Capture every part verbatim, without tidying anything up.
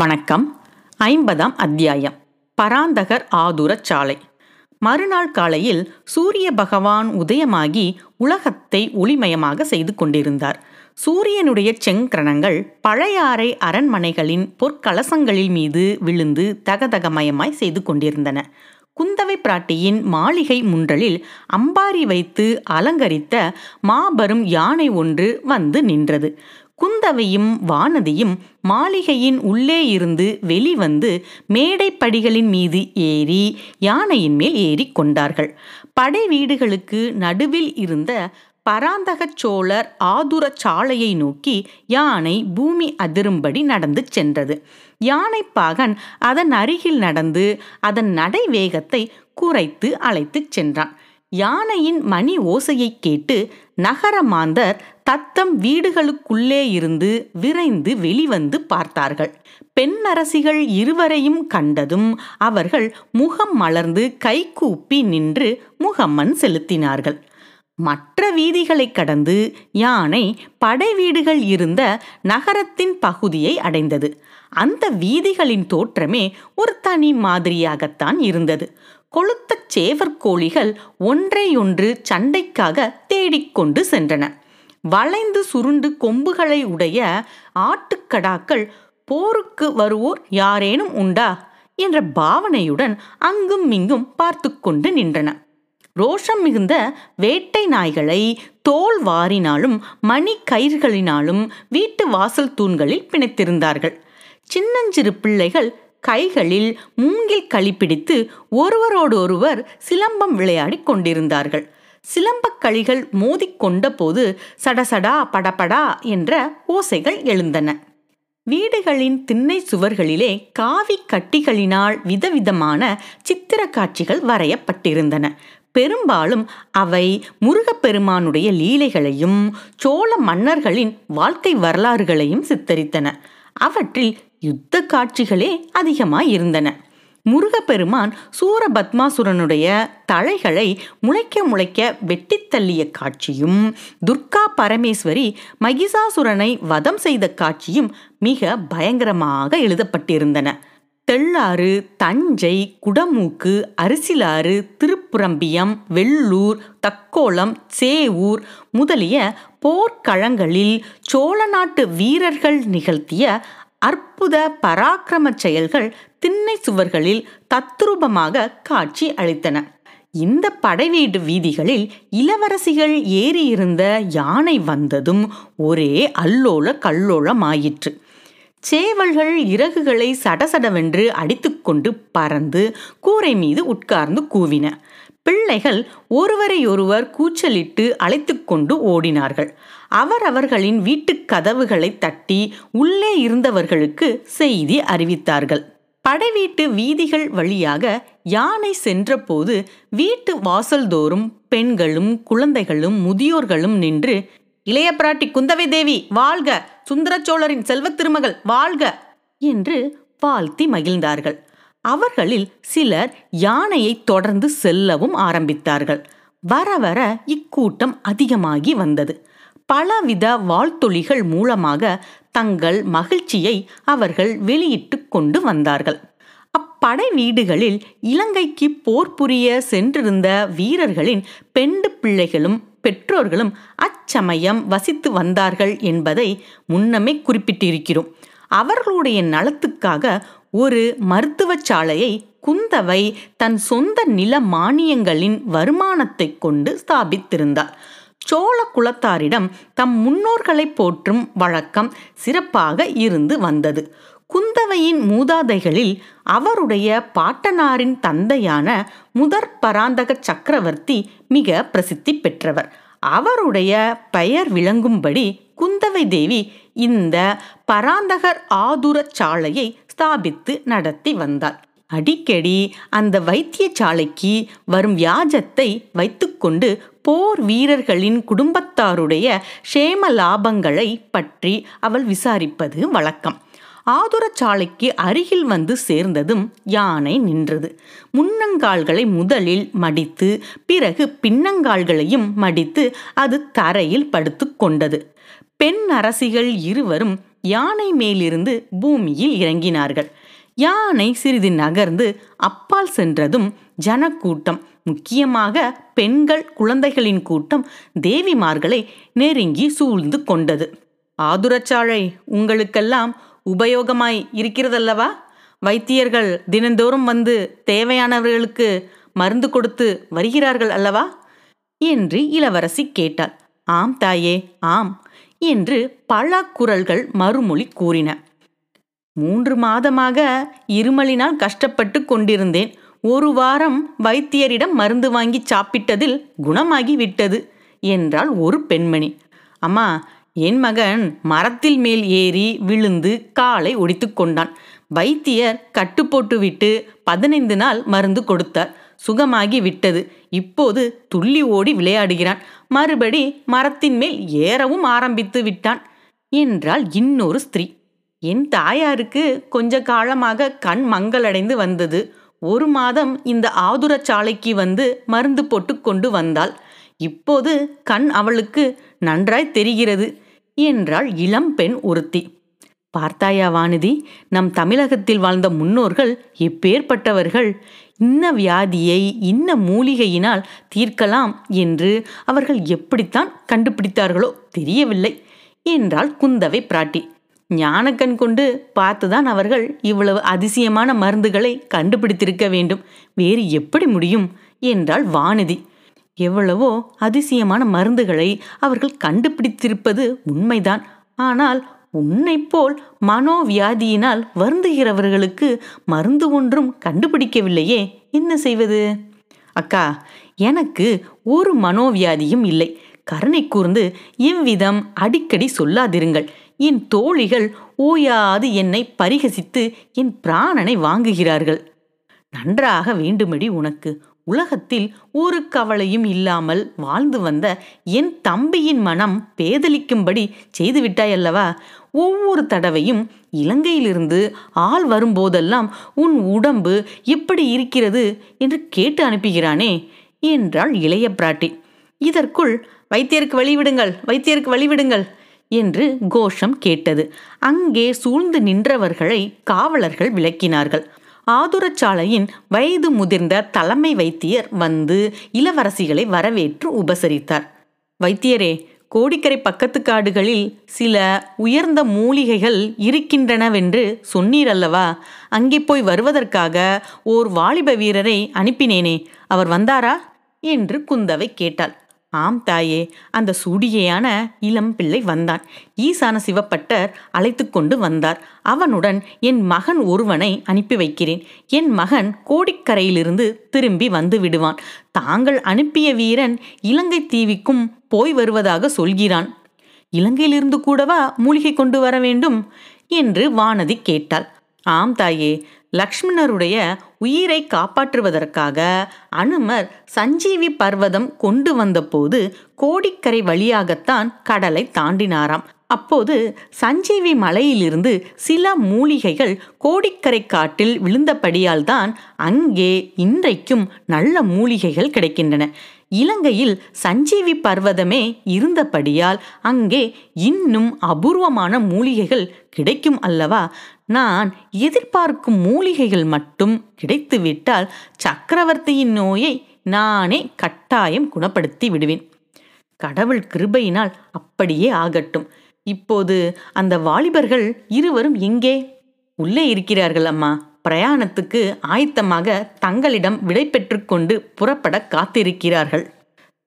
வணக்கம். ஐம்பதாம் அத்தியாயம். பராந்தகர் ஆதுரச் சாலை. மறுநாள் காலையில் சூரிய பகவான் உதயமாகி உலகத்தை ஒளிமயமாக செய்து கொண்டிருந்தார். சூரியனுடைய செங்கிரணங்கள் பழையாறை அரண்மனைகளின் பொற்கலசங்களில் மீது விழுந்து தகதகமயமாய் செய்து கொண்டிருந்தன. குந்தவை பிராட்டியின் மாளிகை முன்றலில் அம்பாரி வைத்து அலங்கரித்த மாபெரும் யானை ஒன்று வந்து நின்றது. குந்தவையும் வானதியும் மாளிகையின் உள்ளே இருந்து வெளிவந்து மேடை படிகளின் மீது ஏறி யானையின் மேல் ஏறி கொண்டார்கள். படை வீடுகளுக்கு நடுவில் இருந்த பராந்தக சோழர் ஆதுர சாலையை நோக்கி யானை பூமி அதிரும்படி நடந்து சென்றது. யானை பாகன் அதன் அருகில் நடந்து அதன் நடை வேகத்தை குறைத்து அழைத்து சென்றான். யானையின் மணி ஓசையை கேட்டு நகர மாந்தர் தத்தம் வீடுகளுக்குள்ளே இருந்து விரைந்து வெளிவந்து பார்த்தார்கள். பெண்ணரசிகள் இருவரையும் கண்டதும் அவர்கள் முகம் மலர்ந்து கைகூப்பி நின்று முகம்மன் செலுத்தினார்கள். மற்ற வீதிகளை கடந்து யானை படை வீடுகள் இருந்த நகரத்தின் பகுதியை அடைந்தது. அந்த வீதிகளின் தோற்றமே ஒரு தனி மாதிரியாகத்தான் இருந்தது. கொளுத்த சேவற்கோழிகள் ஒன்றையொன்று சண்டைக்காக தேடிக்கொண்டு சென்றன. வளைந்து சுருண்டு கொம்புகளை உடைய ஆட்டுக்கடாக்கள் போருக்கு வருவோர் யாரேனும் உண்டா என்ற பாவனையுடன் அங்கும் இங்கும் பார்த்து கொண்டு நின்றன. ரோஷம் மிகுந்த வேட்டை நாய்களை தோல் வாரினாலும் மணி கயிர்களினாலும் வீட்டு வாசல் தூண்களில் பிணைத்திருந்தார்கள். சின்னஞ்சிறு பிள்ளைகள் கைகளில் மூங்கில் களி பிடித்து ஒருவரோடு ஒருவர் சிலம்பம் விளையாடி கொண்டிருந்தார்கள். சிலம்பக் களிகள் மோதிக்கொண்ட போது சடசடா படபடா என்ற ஓசைகள் எழுந்தன. வீடுகளின் திண்ணை சுவர்களிலே காவி கட்டிகளினால் விதவிதமான சித்திர காட்சிகள் வரையப்பட்டிருந்தன. பெரும்பாலும் அவை முருகப்பெருமானுடைய லீலைகளையும் சோழ மன்னர்களின் வாழ்க்கை வரலாறுகளையும் சித்தரித்தன. அவற்றில் யுத்த காட்சிகளே அதிகமாயிருந்தன. முருகப்பெருமான் சூரபத்மாசுரனுடைய தலைகளை முளைக்க முளைக்க வெட்டித்தள்ளிய காட்சியும் துர்க்கா பரமேஸ்வரி மகிசாசுரனை வதம் செய்த காட்சியும் மிக பயங்கரமாக எழுதப்பட்டிருந்தன. தெள்ளாறு, தஞ்சை, குடமூக்கு, அரிசிலாறு, திருப்புரம்பியம், வெள்ளூர், தக்கோளம், சேவூர் முதலிய போர்க்களங்களில் சோழ நாட்டு வீரர்கள் நிகழ்த்திய அற்புத பராக்கிரம செயல்கள் திண்ணை சுவர்களில் தத்ரூபமாக காட்சி அளித்தன. இந்த படைவீடு வீதிகளில் இளவரசிகள் ஏறியிருந்த யானை வந்ததும் ஒரே அல்லோல கல்லோலமாயிற்று. சேவல்கள் இறகுகளை சடசடவென்று அடித்துக்கொண்டு பறந்து கூரை மீது உட்கார்ந்து கூவின. பிள்ளைகள் ஒருவரையொருவர் கூச்சலிட்டு அழைத்து கொண்டு ஓடினார்கள். அவரவர்களின் வீட்டுக் கதவுகளை தட்டி உள்ளே இருந்தவர்களுக்கு செய்தி அறிவித்தார்கள். படைவீட்டு வீதிகள் வழியாக யானை சென்றபோது வீட்டு வாசல்தோறும் பெண்களும் குழந்தைகளும் முதியோர்களும் நின்று இளைய பிராட்டி குந்தவை தேவி வாழ்க, சுந்தரச்சோழரின் செல்வ திருமகள் வாழ்க என்று வாழ்த்தி மகிழ்ந்தார்கள். அவர்களில் சிலர் யானையை தொடர்ந்து செல்லவும் ஆரம்பித்தார்கள். வர வர இக்கூட்டம் அதிகமாகி வந்தது. பலவித வாழ்த்தொழிகள் மூலமாக தங்கள் மகிழ்ச்சியை அவர்கள் வெளியிட்டு கொண்டு வந்தார்கள். அப்படை வீடுகளில் இலங்கைக்கு போர் புரிய சென்றிருந்த வீரர்களின் பெண்டு பிள்ளைகளும் பெற்றோர்களும் அச்சமயம் வசித்து வந்தார்கள் என்பதை முன்னமே குறிப்பிட்டிருக்கிறோம். அவர்களுடைய நலத்துக்காக ஒரு மருத்துவ சாலையை குந்தவை தன் சொந்த நில மானியங்களின் வருமானத்தை கொண்டு ஸ்தாபித்திருந்தார். சோழ குலத்தாரிடம் தம் முன்னோர்களை போற்றும் வழக்கம் சிறப்பாக இருந்து வந்தது. குந்தவையின் மூதாதைகளில் அவருடைய பாட்டனாரின் தந்தையான முதற் பராந்தக சக்கரவர்த்தி மிக பிரசித்தி பெற்றவர். அவருடைய பெயர் விளங்கும்படி குந்தவை தேவி இந்த பராந்தகர் ஆதுர சாலையை ஸ்தாபித்து நடத்தி வந்தார். அடிக்கடி அந்த வைத்தியசாலைக்கு வரும் வியாஜத்தை வைத்துக்கொண்டு போர் வீரர்களின் குடும்பத்தாருடைய சேம லாபங்களை பற்றி அவள் விசாரிப்பது வழக்கம். ஆதுர சாலைக்கு அருகில் வந்து சேர்ந்ததும் யானை நின்றது. முன்னங்கால்களை முதலில் மடித்து பிறகு பின்னங்கால்களையும் மடித்து அது தரையில் படுத்து கொண்டது. பெண் அரசிகள் இருவரும் யானை மேலிருந்து பூமியில் இறங்கினார்கள். யானை சிறிது நகர்ந்து அப்பால் சென்றதும் ஜனக்கூட்டம், முக்கியமாக பெண்கள் குழந்தைகளின் கூட்டம் தேவிமார்களை நெருங்கி சூழ்ந்து கொண்டது. ஆதுரச்சாழை உங்களுக்கெல்லாம் உபயோகமாய் இருக்கிறதல்லவா? வைத்தியர்கள் தினந்தோறும் வந்து தேவையானவர்களுக்கு மருந்து கொடுத்து வருகிறார்கள் அல்லவா என்று இளவரசி கேட்டாள். ஆம் தாயே, ஆம் என்று பல குரல்கள் மறுமொழி கூறின. மூன்று மாதமாக இருமலினால் கஷ்டப்பட்டு கொண்டிருந்தேன். ஒரு வாரம் வைத்தியரிடம் மருந்து வாங்கி சாப்பிட்டதில் குணமாகி விட்டது என்றாள் ஒரு பெண்மணி. அம்மா, என் மகன் மரத்தில் மேல் ஏறி விழுந்து காலை ஒடித்து கொண்டான். வைத்தியர் கட்டு போட்டுவிட்டு பதினைந்து நாள் மருந்து கொடுத்தார். சுகமாகி விட்டது. இப்போது துள்ளி ஓடி விளையாடுகிறான். மறுபடி மரத்தின் மேல் ஏறவும் ஆரம்பித்து விட்டான் என்றாள் இன்னொரு ஸ்திரீ. என் தாயாருக்கு கொஞ்ச காலமாக கண் மங்கலடைந்து வந்தது. ஒரு மாதம் இந்த ஆதுரச்சாலைக்கு வந்து மருந்து போட்டு கொண்டு வந்தாள். இப்போது கண் அவளுக்கு நன்றாய் தெரிகிறது என்றாள் இளம் பெண் ஒருத்தி. பார்த்தாயா வானதி, நம் தமிழகத்தில் வாழ்ந்த முன்னோர்கள் எப்பேற்பட்டவர்கள்! இன்ன வியாதியை இன்ன மூலிகையினால் தீர்க்கலாம் என்று அவர்கள் எப்படித்தான் கண்டுபிடித்தார்களோ தெரியவில்லை என்றாள் குந்தவை பிராட்டி. ஞானக்கண் கொண்டு பார்த்துதான் அவர்கள் இவ்வளவு அதிசயமான மருந்துகளை கண்டுபிடித்திருக்க வேண்டும். வேறு எப்படி முடியும் என்றாள் வானதி. எவ்வளவோ அதிசயமான மருந்துகளை அவர்கள் கண்டுபிடித்திருப்பது உண்மைதான். ஆனால் உன்னை போல் மனோவியாதியினால் வருந்துகிறவர்களுக்கு மருந்து ஒன்றும் கண்டுபிடிக்கவில்லையே, என்ன செய்வது? அக்கா, எனக்கு ஒரு மனோவியாதியும் இல்லை. கருணை கூர்ந்து இவ்விதம் அடிக்கடி சொல்லாதிருங்கள். என் தோழிகள் ஓயாது என்னை பரிகசித்து என் பிராணனை வாங்குகிறார்கள். நன்றாக வேண்டுமடி, உனக்கு உலகத்தில் ஒரு கவலையும் இல்லாமல் வாழ்ந்து வந்த என் தம்பியின் மனம் பேதலிக்கும்படி செய்துவிட்டாயல்லவா? ஒவ்வொரு தடவையும் இலங்கையிலிருந்து ஆள் வரும்போதெல்லாம் உன் உடம்பு எப்படி இருக்கிறது என்று கேட்டு அனுப்புகிறானே என்றாள் இளைய பிராட்டி. இதற்குள் வைத்தியருக்கு வழிவிடுங்கள், வைத்தியருக்கு வழிவிடுங்கள் என்று கோஷம் கேட்டது. அங்கே சூழ்ந்து நின்றவர்களை காவலர்கள் விளக்கினார்கள். ஆதுரச்சாலையின் வயது முதிர்ந்த தலைமை வைத்தியர் வந்து இளவரசிகளை வரவேற்று உபசரித்தார். வைத்தியரே, கோடிக்கரை பக்கத்து காடுகளில் சில உயர்ந்த மூலிகைகள் இருக்கின்றனவென்று சொன்னீரல்லவா? அங்கே போய் வருவதற்காக ஓர் வாலிப வீரரை அனுப்பினேனே, அவர் வந்தாரா என்று குந்தவை கேட்டாள். ஆம் தாயே, அந்த சூடியையான இளம் பிள்ளை வந்தான். ஈசான சிவபட்டர் அழைத்து கொண்டு வந்தார். அவனுடன் என் மகன் ஒருவனை அனுப்பி வைக்கிறேன். என் மகன் கோடிக்கரையிலிருந்து திரும்பி வந்து விடுவான். தாங்கள் அனுப்பிய வீரன் இலங்கை தீவிக்கும் போய் வருவதாக சொல்கிறான். இலங்கையிலிருந்து கூடவா மூலிகை கொண்டு வர வேண்டும் என்று வானதி கேட்டாள். ஆம் தாயே, லக்ஷ்மணருடைய உயிரை காப்பாற்றுவதற்காக அனுமர் சஞ்சீவி பர்வதம் கொண்டு வந்தபோது கோடிக்கரை வழியாகத்தான் கடலை தாண்டினாராம். அப்போது சஞ்சீவி மலையிலிருந்து சில மூலிகைகள் கோடிக்கரை காட்டில் விழுந்தபடியால் தான் அங்கே இன்றைக்கும் நல்ல மூலிகைகள் கிடைக்கின்றன. இலங்கையில் சஞ்சீவி பர்வதமே இருந்தபடியால் அங்கே இன்னும் அபூர்வமான மூலிகைகள் கிடைக்கும் அல்லவா? நான் எதிர்பார்க்கும் மூலிகைகள் மட்டும் கிடைத்துவிட்டால் சக்கரவர்த்தியின் நோயை நானே கட்டாயம் குணப்படுத்தி விடுவேன். கடவுள் கிருபையினால் அப்படியே ஆகட்டும். இப்போது அந்த வாலிபர்கள் இருவரும் எங்கே? உள்ளே இருக்கிறார்கள் அம்மா. பிரயாணத்துக்கு ஆயத்தமாக தங்களிடம் விடை பெற்று கொண்டு புறப்பட காத்திருக்கிறார்கள்.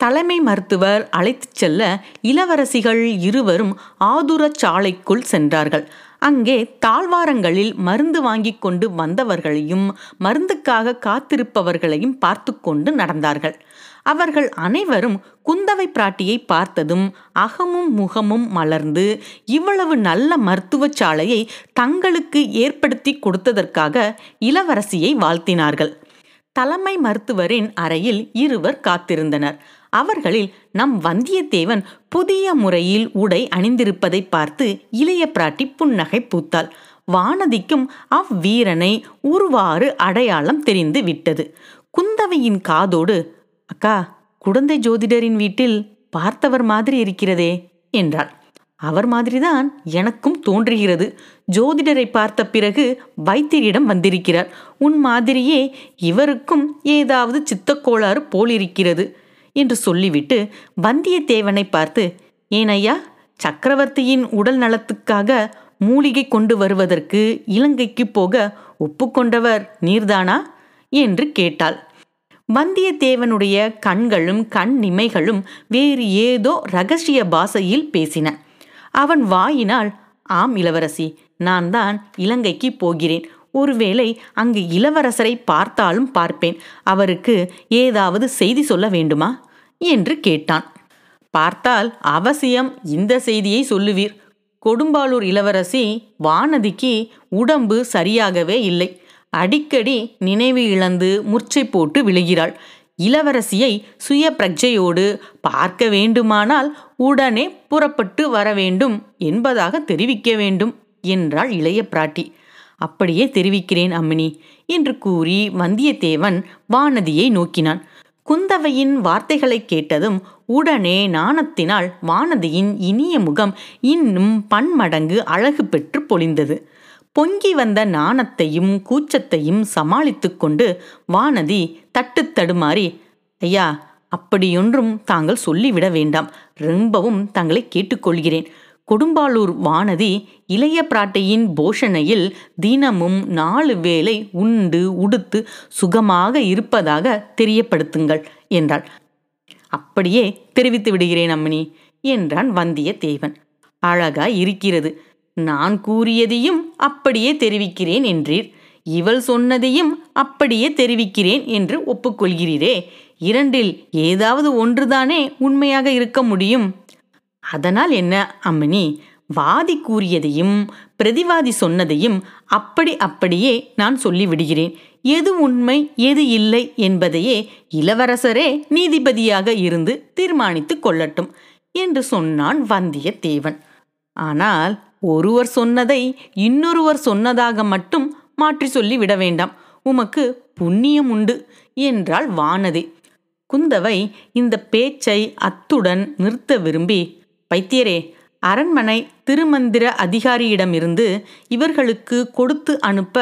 தலைமை மருத்துவர் அழைத்துச் செல்ல இளவரசிகள் இருவரும் ஆதுரச்சாலைக்குள் சென்றார்கள். அங்கே தாழ்வாரங்களில் மருந்து வாங்கி கொண்டு வந்தவர்களையும் மருந்துக்காக காத்திருப்பவர்களையும் பார்த்து கொண்டு நடந்தார்கள். அவர்கள் அனைவரும் குந்தவை பிராட்டியை பார்த்ததும் அகமும் முகமும் மலர்ந்து இவ்வளவு நல்ல மருத்துவச்சாலையை தங்களுக்கு ஏற்படுத்தி கொடுத்ததற்காக இளவரசியை வாழ்த்தினார்கள். தலைமை மருத்துவரின் அறையில் இருவர் காத்திருந்தனர். அவர்களில் நம் வந்தியத்தேவன் புதிய முறையில் உடை அணிந்திருப்பதை பார்த்து இளைய பிராட்டி புன்னகை பூத்தாள். வானதிக்கும் அவ்வீரனை ஒருவாறு அடையாளம் தெரிந்து விட்டது. குந்தவையின் காதோடு, அக்கா, குடந்தை ஜோதிடரின் வீட்டில் பார்த்தவர் மாதிரி இருக்கிறதே என்றாள். அவர் மாதிரிதான் எனக்கும் தோன்றுகிறது. ஜோதிடரை பார்த்த பிறகு வைத்தியரிடம் வந்திருக்கிறார். உன் மாதிரியே இவருக்கும் ஏதாவது சித்தக்கோளாறு போலிருக்கிறது என்று சொல்லிவிட்டு வந்தியத்தேவனை பார்த்து, ஏனையா, சக்கரவர்த்தியின் உடல் நலத்துக்காக மூலிகை கொண்டு வருவதற்கு இலங்கைக்கு போக ஒப்புக்கொண்டவர் நீர்தானா என்று கேட்டாள். வந்தியத்தேவனுடைய கண்களும் கண் இமைகளும் வேறு ஏதோ இரகசிய பாஷையில் பேசின. அவன் வாயினால், ஆம் இளவரசி, நான் தான் இலங்கைக்கு போகிறேன். ஒருவேளை அங்கு இளவரசரை பார்த்தாலும் பார்ப்பேன். அவருக்கு ஏதாவது செய்தி சொல்ல வேண்டுமா என்று கேட்டான். பார்த்தால் அவசியம் இந்த செய்தியை சொல்லுவீர். கொடும்பாலூர் இளவரசி வானதிக்கு உடம்பு சரியாகவே இல்லை. அடிக்கடி நினைவு இழந்து முர்ச்சை போட்டு விழுகிறாள். இளவரசியை சுய பிரஜையோடு பார்க்க வேண்டுமானால் உடனே புறப்பட்டு வர வேண்டும் என்பதாக தெரிவிக்க வேண்டும் என்றாள் இளைய பிராட்டி. அப்படியே தெரிவிக்கிறேன் அம்மினி என்று கூறி வந்தியத்தேவன் வானதியை நோக்கினான். குந்தவையின் வார்த்தைகளை கேட்டதும் உடனே நாணத்தினால் வானதியின் இனிய முகம் இன்னும் பன்மடங்கு அழகு பெற்று பொலிந்தது. பொங்கி வந்த நாணத்தையும் கூச்சத்தையும் சமாளித்து கொண்டு வானதி தட்டு தடுமாறி, ஐயா, அப்படியொன்றும் தாங்கள் சொல்லிவிட வேண்டாம், ரொம்பவும் தங்களை கேட்டுக்கொள்கிறேன். கொடும்பாலூர் வானதி இளைய பிராட்டையின் போஷணையில் தினமும் நாலு வேளை உண்டு உடுத்து சுகமாக இருப்பதாக தெரியப்படுத்துங்கள் என்றாள். அப்படியே தெரிவித்து விடுகிறேன் அம்மணி என்றான் வந்தியத்தேவன். அழகாய் இருக்கிறது. நான் கூறியதையும் அப்படியே தெரிவிக்கிறேன் என்றீர், இவள் சொன்னதையும் அப்படியே தெரிவிக்கிறேன் என்று ஒப்புக்கொள்கிறீரே, இரண்டில் ஏதாவது ஒன்றுதானே உண்மையாக இருக்க முடியும். அதனால் என்ன அம்மணி, வாதி கூறியதையும் பிரதிவாதி சொன்னதையும் அப்படி அப்படியே நான் சொல்லிவிடுகிறேன். எது உண்மை எது இல்லை என்பதையே இளவரசரே நீதிபதியாக இருந்து தீர்மானித்து கொள்ளட்டும் என்று சொன்னான் வந்தியத்தேவன். ஆனால் ஒருவர் சொன்னதை இன்னொருவர் சொன்னதாக மட்டும் மாற்றி சொல்லி விட வேண்டாம், உமக்கு புண்ணியம் உண்டு என்றாள் வானதி. குந்தவை இந்த பேச்சை அத்துடன் நிறுத்த விரும்பி, பைத்தியரே, அரண்மனை திருமந்திர அதிகாரியிடமிருந்து இவர்களுக்கு கொடுத்து அனுப்ப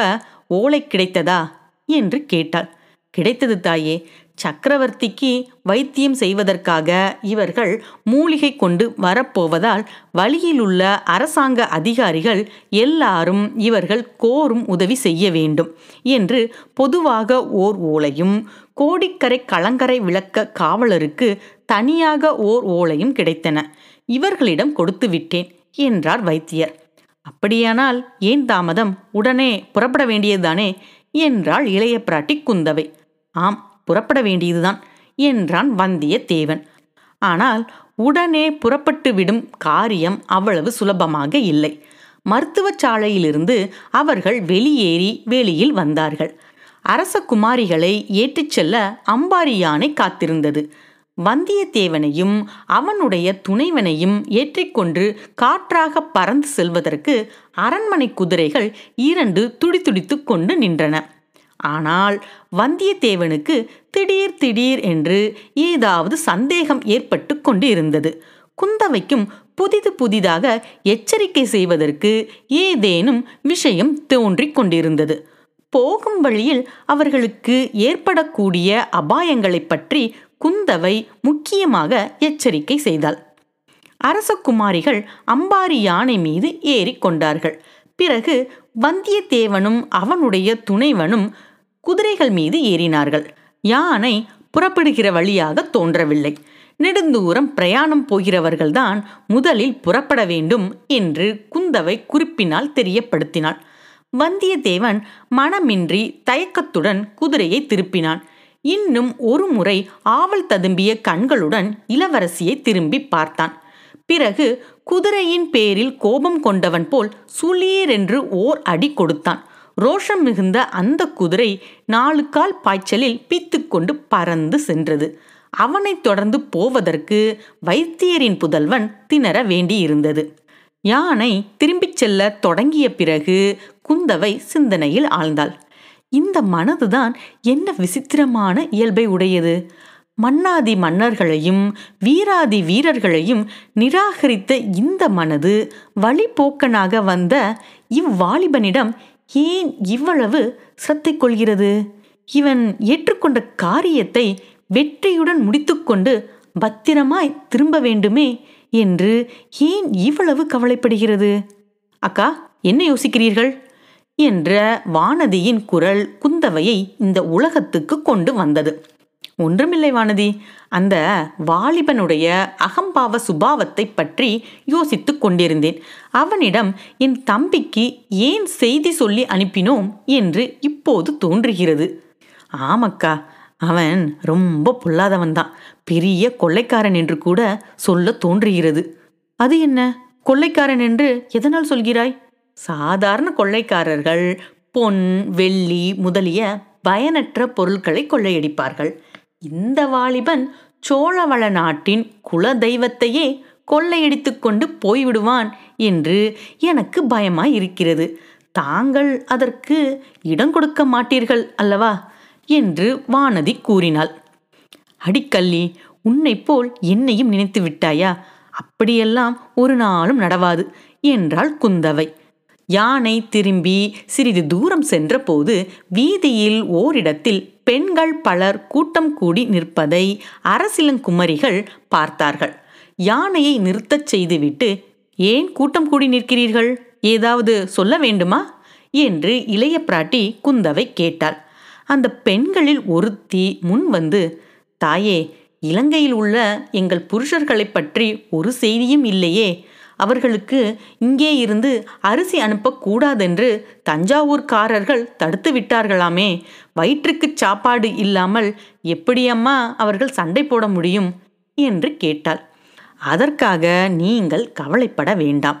ஓலை கிடைத்ததா என்று கேட்டாள். கிடைத்தது தாயே, சக்கரவர்த்திக்கு வைத்தியம் செய்வதற்காக இவர்கள் மூலிகை கொண்டு வரப்போவதால் வழியிலுள்ள அரசாங்க அதிகாரிகள் எல்லாரும் இவர்கள் கோரும் உதவி செய்ய வேண்டும் என்று பொதுவாக ஓர் ஓலையும், கோடிக்கரை கலங்கரை விளக்க காவலருக்கு தனியாக ஓர் ஓலையும் கிடைத்தன. இவர்களிடம் கொடுத்து விட்டேன் என்றார் வைத்தியர். அப்படியானால் ஏன் தாமதம், உடனே புறப்பட வேண்டியதுதானே என்றாள் இளைய பிராட்டி குந்தவை. ஆம், புறப்பட வேண்டியதுதான் என்றான் வந்தியத்தேவன். ஆனால் உடனே புறப்பட்டுவிடும் காரியம் அவ்வளவு சுலபமாக இல்லை. மருத்துவ சாலையிலிருந்து அவர்கள் வெளியேறி வெளியில் வந்தார்கள். அரச குமாரிகளை ஏற்றிச் செல்ல அம்பாரி யானை காத்திருந்தது. வந்தியத்தேவனையும் அவனுடைய துணைவனையும் ஏற்றிக்கொண்டு காற்றாக பறந்து செல்வதற்கு அரண்மனை குதிரைகள் இரண்டு துடிதுடித்து கொண்டு நின்றன. ஆனால் வந்தியத்தேவனுக்கு திடீர் திடீர் என்று ஏதாவது சந்தேகம் ஏற்பட்டு கொண்டு இருந்தது. குந்தவைக்கும் புதிது புதிதாக எச்சரிக்கை செய்வதற்கு ஏதேனும் விஷயம் தோன்றி கொண்டிருந்தது. போகும் வழியில் அவர்களுக்கு ஏற்படக்கூடிய அபாயங்களை பற்றி குந்தவை முக்கியமாக எச்சரிக்கை செய்தாள். அரச குமாரிகள் அம்பாரி யானை மீது ஏறி கொண்டார்கள். பிறகு வந்தியத்தேவனும் அவனுடைய துணைவனும் குதிரைகள் மீது ஏறினார்கள். யானை புறப்படுகிற வழியாக தோன்றவில்லை. நெடுந்தூரம் பிரயாணம் போகிறவர்கள்தான் முதலில் புறப்பட வேண்டும் என்று குந்தவை குறிப்பினால் தெரியப்படுத்தினாள். வந்தியத்தேவன் மனமின்றி தயக்கத்துடன் குதிரையை திருப்பினான். இன்னும் ஒரு முறை ஆவல் ததும்பிய கண்களுடன் இளவரசியை திரும்பி பார்த்தான். பிறகு குதிரையின் பேரில் கோபம் கொண்டவன் போல் சுளீரென்று ஓர் அடி கொடுத்தான். ரோஷம் மிகுந்த அந்த குதிரை நாலு கால் பாய்ச்சலில் பீத்து கொண்டு பறந்து சென்றது. அவனை தொடர்ந்து போவதற்கு வைத்தியரின் புதல்வன் திணற வேண்டியிருந்தது. யானை திரும்பிச் செல்ல தொடங்கிய பிறகு குந்தவை சிந்தனையில் ஆழ்ந்தாள். இந்த மனதுதான் என்ன விசித்திரமான இயல்பை உடையது. மன்னாதி மன்னர்களையும் வீராதி வீரர்களையும் நிராகரித்த இந்த மனது வழிபோக்கனாக வந்த இவ்வாலிபனிடம் ஏன் இவ்வளவு சத்தை கொள்கிறது? இவன் ஏற்றுக்கொண்ட காரியத்தை வெற்றியுடன் முடித்துக்கொண்டு பத்திரமாய் திரும்ப வேண்டுமே என்று ஏன் இவ்வளவு கவலைப்படுகிறது? அக்கா, என்ன யோசிக்கிறீர்கள் என்ற வானதியின் குரல் குந்தவையை இந்த உலகத்துக்கு கொண்டு வந்தது. ஒன்றுமில்லை வானதி, அந்த வாலிபனுடைய அகம்பாவ சுபாவத்தை பற்றி யோசித்து கொண்டிருந்தேன். அவனிடம் என் தம்பிக்கு ஏன் செய்தி சொல்லி அனுப்பினோம் என்று இப்போது தோன்றுகிறது. ஆமக்கா, அவன் ரொம்ப பொல்லாதவன்தான், பெரிய கொள்ளைக்காரன் என்று கூட சொல்ல தோன்றுகிறது. அது என்ன கொள்ளைக்காரன் என்று எதனால் சொல்கிறாய்? சாதாரண கொள்ளைக்காரர்கள் பொன் வெள்ளி முதலிய பயனற்ற பொருட்களை கொள்ளையடிப்பார்கள். இந்த வாலிபன் சோழவள நாட்டின் குல தெய்வத்தையே கொள்ளையடித்து கொண்டு போய்விடுவான் என்று எனக்கு பயமாயிருக்கிறது. தாங்கள் அதற்கு இடம் கொடுக்க மாட்டீர்கள் அல்லவா என்று வானதி கூறினாள். அடிக்கல்லி, உன்னை போல் என்னையும் நினைத்து விட்டாயா? அப்படியெல்லாம் ஒரு நாளும் நடவாது என்றாள் குந்தவை. யானை திரும்பி சிறிது தூரம் சென்றபோது வீதியில் ஓரிடத்தில் பெண்கள் பலர் கூட்டம் கூடி நிற்பதை அரசிலங்குமரிகள் பார்த்தார்கள். யானையை நிறுத்தச் செய்துவிட்டு, ஏன் கூட்டம் கூடி நிற்கிறீர்கள்? ஏதாவது சொல்ல வேண்டுமா என்று இளைய பிராட்டி குந்தவை கேட்டாள். அந்த பெண்களில் ஒருத்தி முன் வந்து, தாயே, இலங்கையில் உள்ள எங்கள் புருஷர்களை பற்றி ஒரு செய்தியும் இல்லையே. அவர்களுக்கு இங்கே இருந்து அரிசி அனுப்பக்கூடாதென்று தஞ்சாவூர்காரர்கள் தடுத்து விட்டார்களாமே. வயிற்றுக்கு சாப்பாடு இல்லாமல் எப்படியம்மா அவர்கள் சண்டை போட முடியும் என்று கேட்டாள். அதற்காக நீங்கள் கவலைப்பட வேண்டாம்.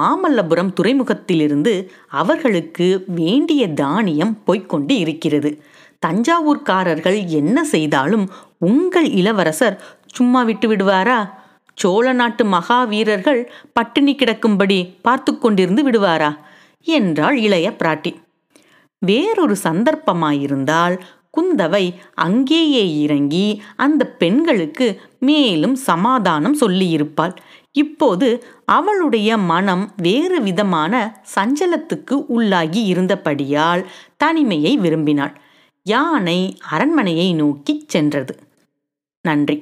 மாமல்லபுரம் துறைமுகத்திலிருந்து அவர்களுக்கு வேண்டிய தானியம் போய்கொண்டு இருக்கிறது. தஞ்சாவூர்காரர்கள் என்ன செய்தாலும் உங்கள் இளவரசர் சும்மா விட்டு விடுவாரா? சோழ நாட்டு மகாவீரர்கள் பட்டினி கிடக்கும்படி பார்த்து கொண்டிருந்து விடுவாரா என்றாள் இளைய பிராட்டி. வேறொரு சந்தர்ப்பமாயிருந்தால் குந்தவை அங்கேயே இறங்கி அந்த பெண்களுக்கு மேலும் சமாதானம் சொல்லியிருப்பாள். இப்போது அவளுடைய மனம் வேறு விதமான சஞ்சலத்துக்கு உள்ளாகி இருந்தபடியால் தனிமையை விரும்பினாள். யானை அரண்மனையை நோக்கிச் சென்றது. நன்றி.